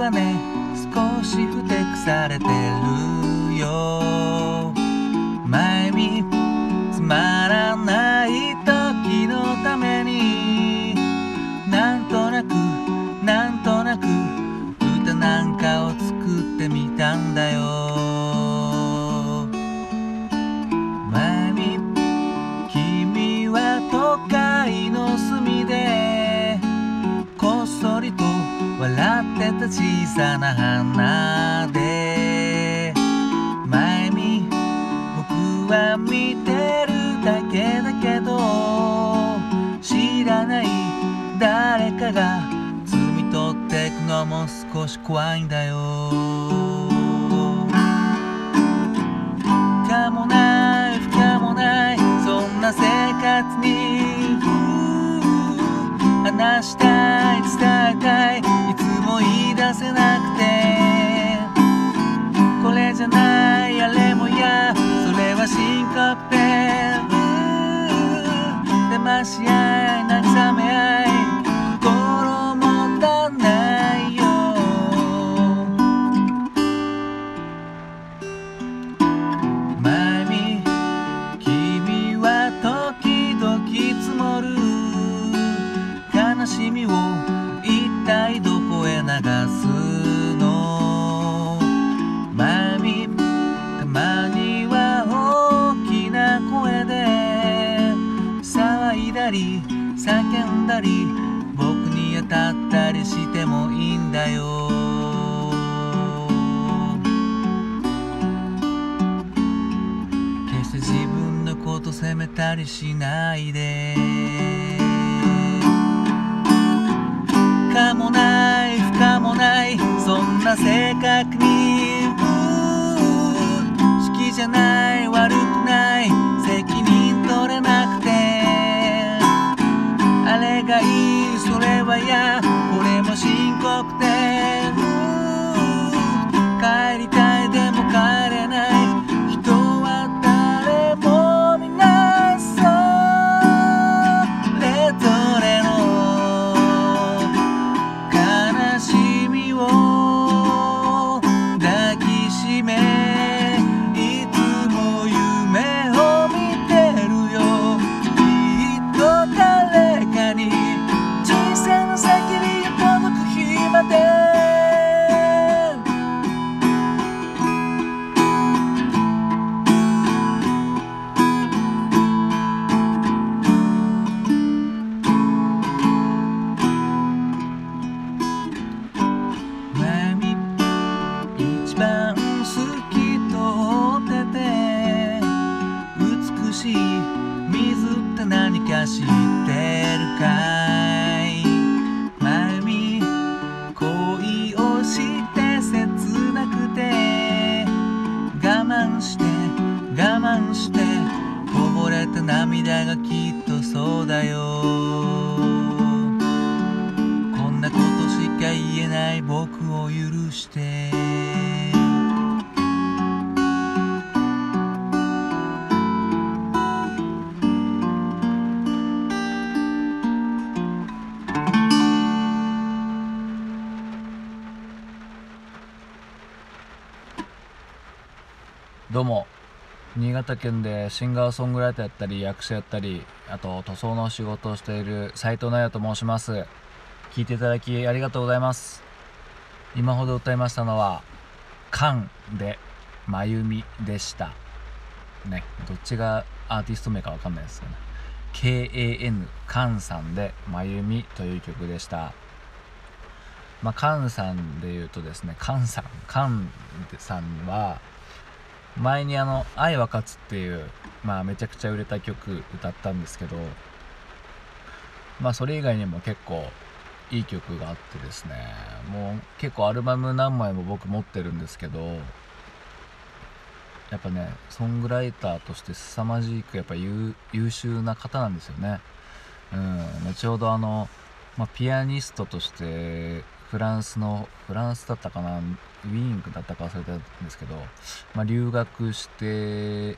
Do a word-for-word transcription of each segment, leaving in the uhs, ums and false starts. はね少しふてくされてるよ。前見つまらない時のためになんとなくなんとなく歌なんかを作ってみたんだよ。前見君は都会の隅でこっそりと笑ってた小さな花で、前見僕は見てるだけだけど知らない誰かが摘み取ってくのも少し怖いんだよ。かもない不可もないそんな生活に話したい伝えたい言い出せなくて、これじゃないあれもやそれはシンカペでまし合い慰め合い心もたないよ。前見君は時々積もる悲しみを一体どこへ流すの。まみたまには大きな声で騒いだり叫んだり僕に当たったりしてもいいんだよ。決して自分のこと責めたりしないで。かもない不可もないそんな性格に好きじゃない悪くない責任取れなくて、あれがいいそれは嫌これも深刻で帰りたいでも帰れない人は誰もみなそれぞれの知ってるかい。前見恋をして切なくて我慢して我慢してこぼれた涙がきっとそうだよ。こんなことしか言えない僕を許してどうも、新潟県でシンガーソングライターやったり役者やったりあと塗装の仕事をしている斉藤奈也と申します。聞いていただきありがとうございます。今ほど歌いましたのはカンでまゆみでしたね。どっちがアーティスト名かわかんないですよね。 ケーエーエヌ カンさんでまゆみという曲でした。まあ、カンさんでいうとですね、カンさんカンさんは前にあの愛は勝つっていう、まあ、めちゃくちゃ売れた曲歌ったんですけど、まあそれ以外にも結構いい曲があってですね、もう結構アルバム何枚も僕持ってるんですけど、やっぱねソングライターとして凄まじくやっぱ 優, 優秀な方なんですよね。うん、後ほどあの、まあ、ピアニストとしてフランスのフランスだったかなウィーンだったか忘れたんですけど、まあ、留学して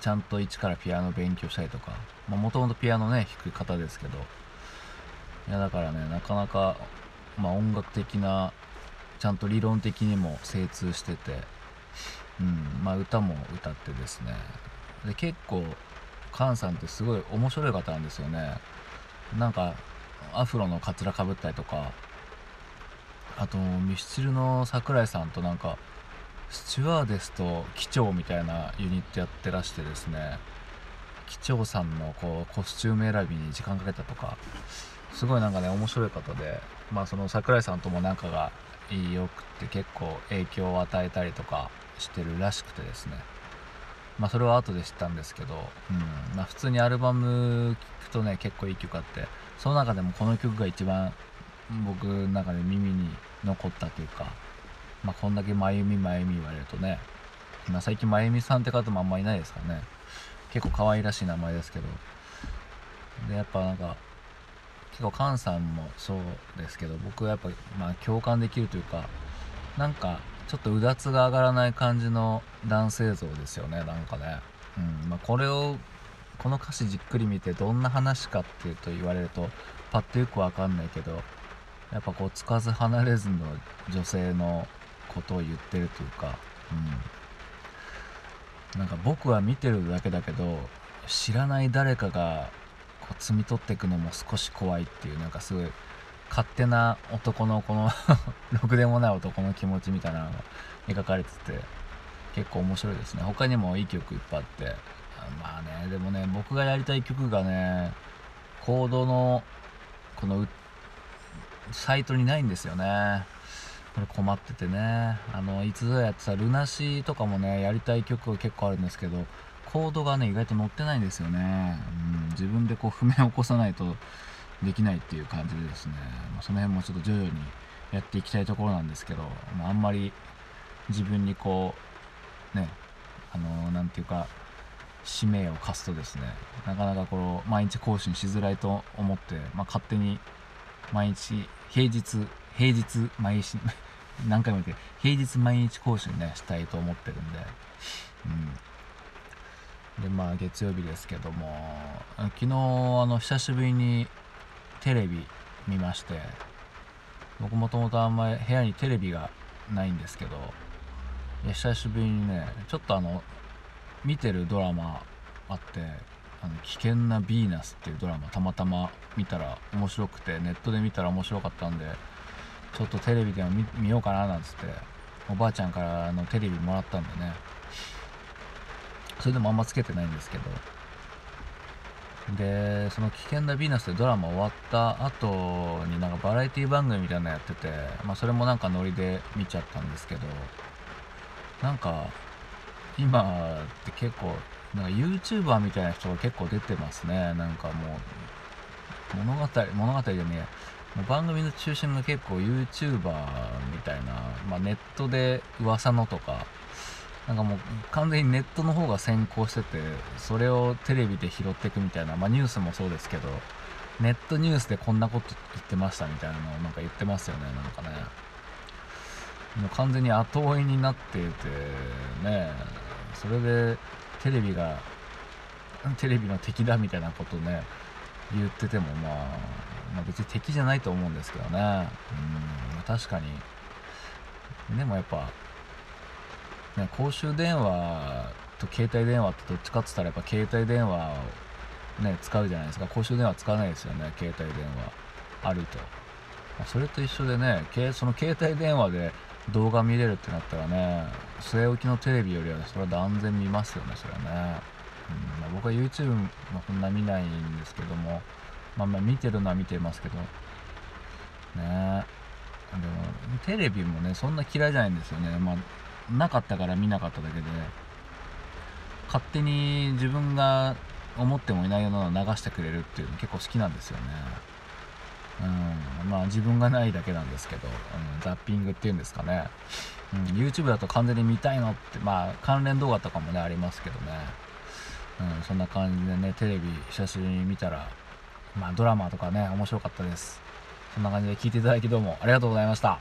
ちゃんと一からピアノ勉強したりとか、もともとピアノね弾く方ですけど、いやだからねなかなか、まあ、音楽的なちゃんと理論的にも精通してて、うんまあ、歌も歌ってですね。で結構カンさんってすごい面白い方なんですよね。なんかアフロのカツラかぶったりとか、あとミスチルの桜井さんとなんかスチュワーデスと機長みたいなユニットやってらしてですね、機長さんのこうコスチューム選びに時間かけたとか、すごいなんかね面白い方で、まあその桜井さんとも仲が良くて結構影響を与えたりとかしてるらしくてですね、まあそれは後で知ったんですけど、うんまあ普通にアルバム聴くとね結構いい曲あって、その中でもこの曲が一番僕の中で耳に残ったというか、まあこんだけまゆみまゆみ言われるとね、まあ最近まゆみさんって方もあんまいないですからね、結構可愛らしい名前ですけど、でやっぱなんか結構カンさんもそうですけど、僕はやっぱまあ共感できるというか、なんかちょっとうだつが上がらない感じの男性像ですよね、なんかね、うんまあ、これをこの歌詞じっくり見てどんな話かっていうと言われるとパッとよくわかんないけど、やっぱこうつかず離れずの女性のことを言ってるというか、うん、なんか僕は見てるだけだけど知らない誰かがこう摘み取っていくのも少し怖いっていう、なんかすごい勝手な男のこのろくでもない男の気持ちみたいなのが描かれてて結構面白いですね。他にもいい曲いっぱいあって、まあねでもね僕がやりたい曲がねコードのこのサイトにないんですよね。これ困っててね、あのいつぞやってたルナシーとかもねやりたい曲が結構あるんですけど、コードがね意外と載ってないんですよね、うん、自分でこう譜面を起こさないとできないっていう感じでですね、その辺もちょっと徐々にやっていきたいところなんですけど、あんまり自分にこうねあのなんていうか使命を課すとですね、なかなかこの毎日更新しづらいと思って、まあ、勝手に毎日平日平日毎日何回も言って平日毎日更新ねしたいと思ってるんで、うん、でまあ月曜日ですけども、昨日あの久しぶりにテレビ見まして、僕もともとあんまり部屋にテレビがないんですけど、久しぶりにねちょっとあの見てるドラマあって、あの危険なヴィーナスっていうドラマたまたま見たら面白くて、ネットで見たら面白かったんでちょっとテレビでも 見, 見ようかななんつっておばあちゃんからあのテレビもらったんでね、それでもあんまつけてないんですけど、でその危険なヴィーナスってドラマ終わった後になんかバラエティ番組みたいなのやってて、まあ、それもなんかノリで見ちゃったんですけど、なんか今って結構なんか YouTuber みたいな人が結構出てますね。なんかもう物語物語でね番組の中心が結構 YouTuber みたいな、まあ、ネットで噂のとか、なんかもう完全にネットの方が先行してて、それをテレビで拾っていくみたいな、まあニュースもそうですけど、ネットニュースでこんなこと言ってましたみたいなのをなんか言ってますよね。なんかねもう完全に後追いになっていてね、それでテレビがテレビの敵だみたいなことね言ってても、まあ、まあ別に敵じゃないと思うんですけどね、うん確かに。でもやっぱね、公衆電話と携帯電話ってどっちかって言ったらやっぱ携帯電話を、ね、使うじゃないですか。公衆電話使わないですよね、携帯電話あると、まあ、それと一緒でね、その携帯電話で動画見れるってなったらね、据え置きのテレビよりはそれは断然見ますよね、それはね、うんまあ、僕は YouTube もそんな見ないんですけども、まあまあ見てるのは見てますけどね。でもテレビもねそんな嫌いじゃないんですよね、まあなかったから見なかっただけで、勝手に自分が思ってもいないようなのを流してくれるっていうの結構好きなんですよね、うん、まあ自分がないだけなんですけど、うん、ザッピングっていうんですかね、うん、YouTube だと完全に見たいのってまあ関連動画とかもねありますけどね、うん、そんな感じでねテレビ久しぶりに見たら、まあドラマとかね面白かったです。そんな感じで聞いていただきどうもありがとうございました。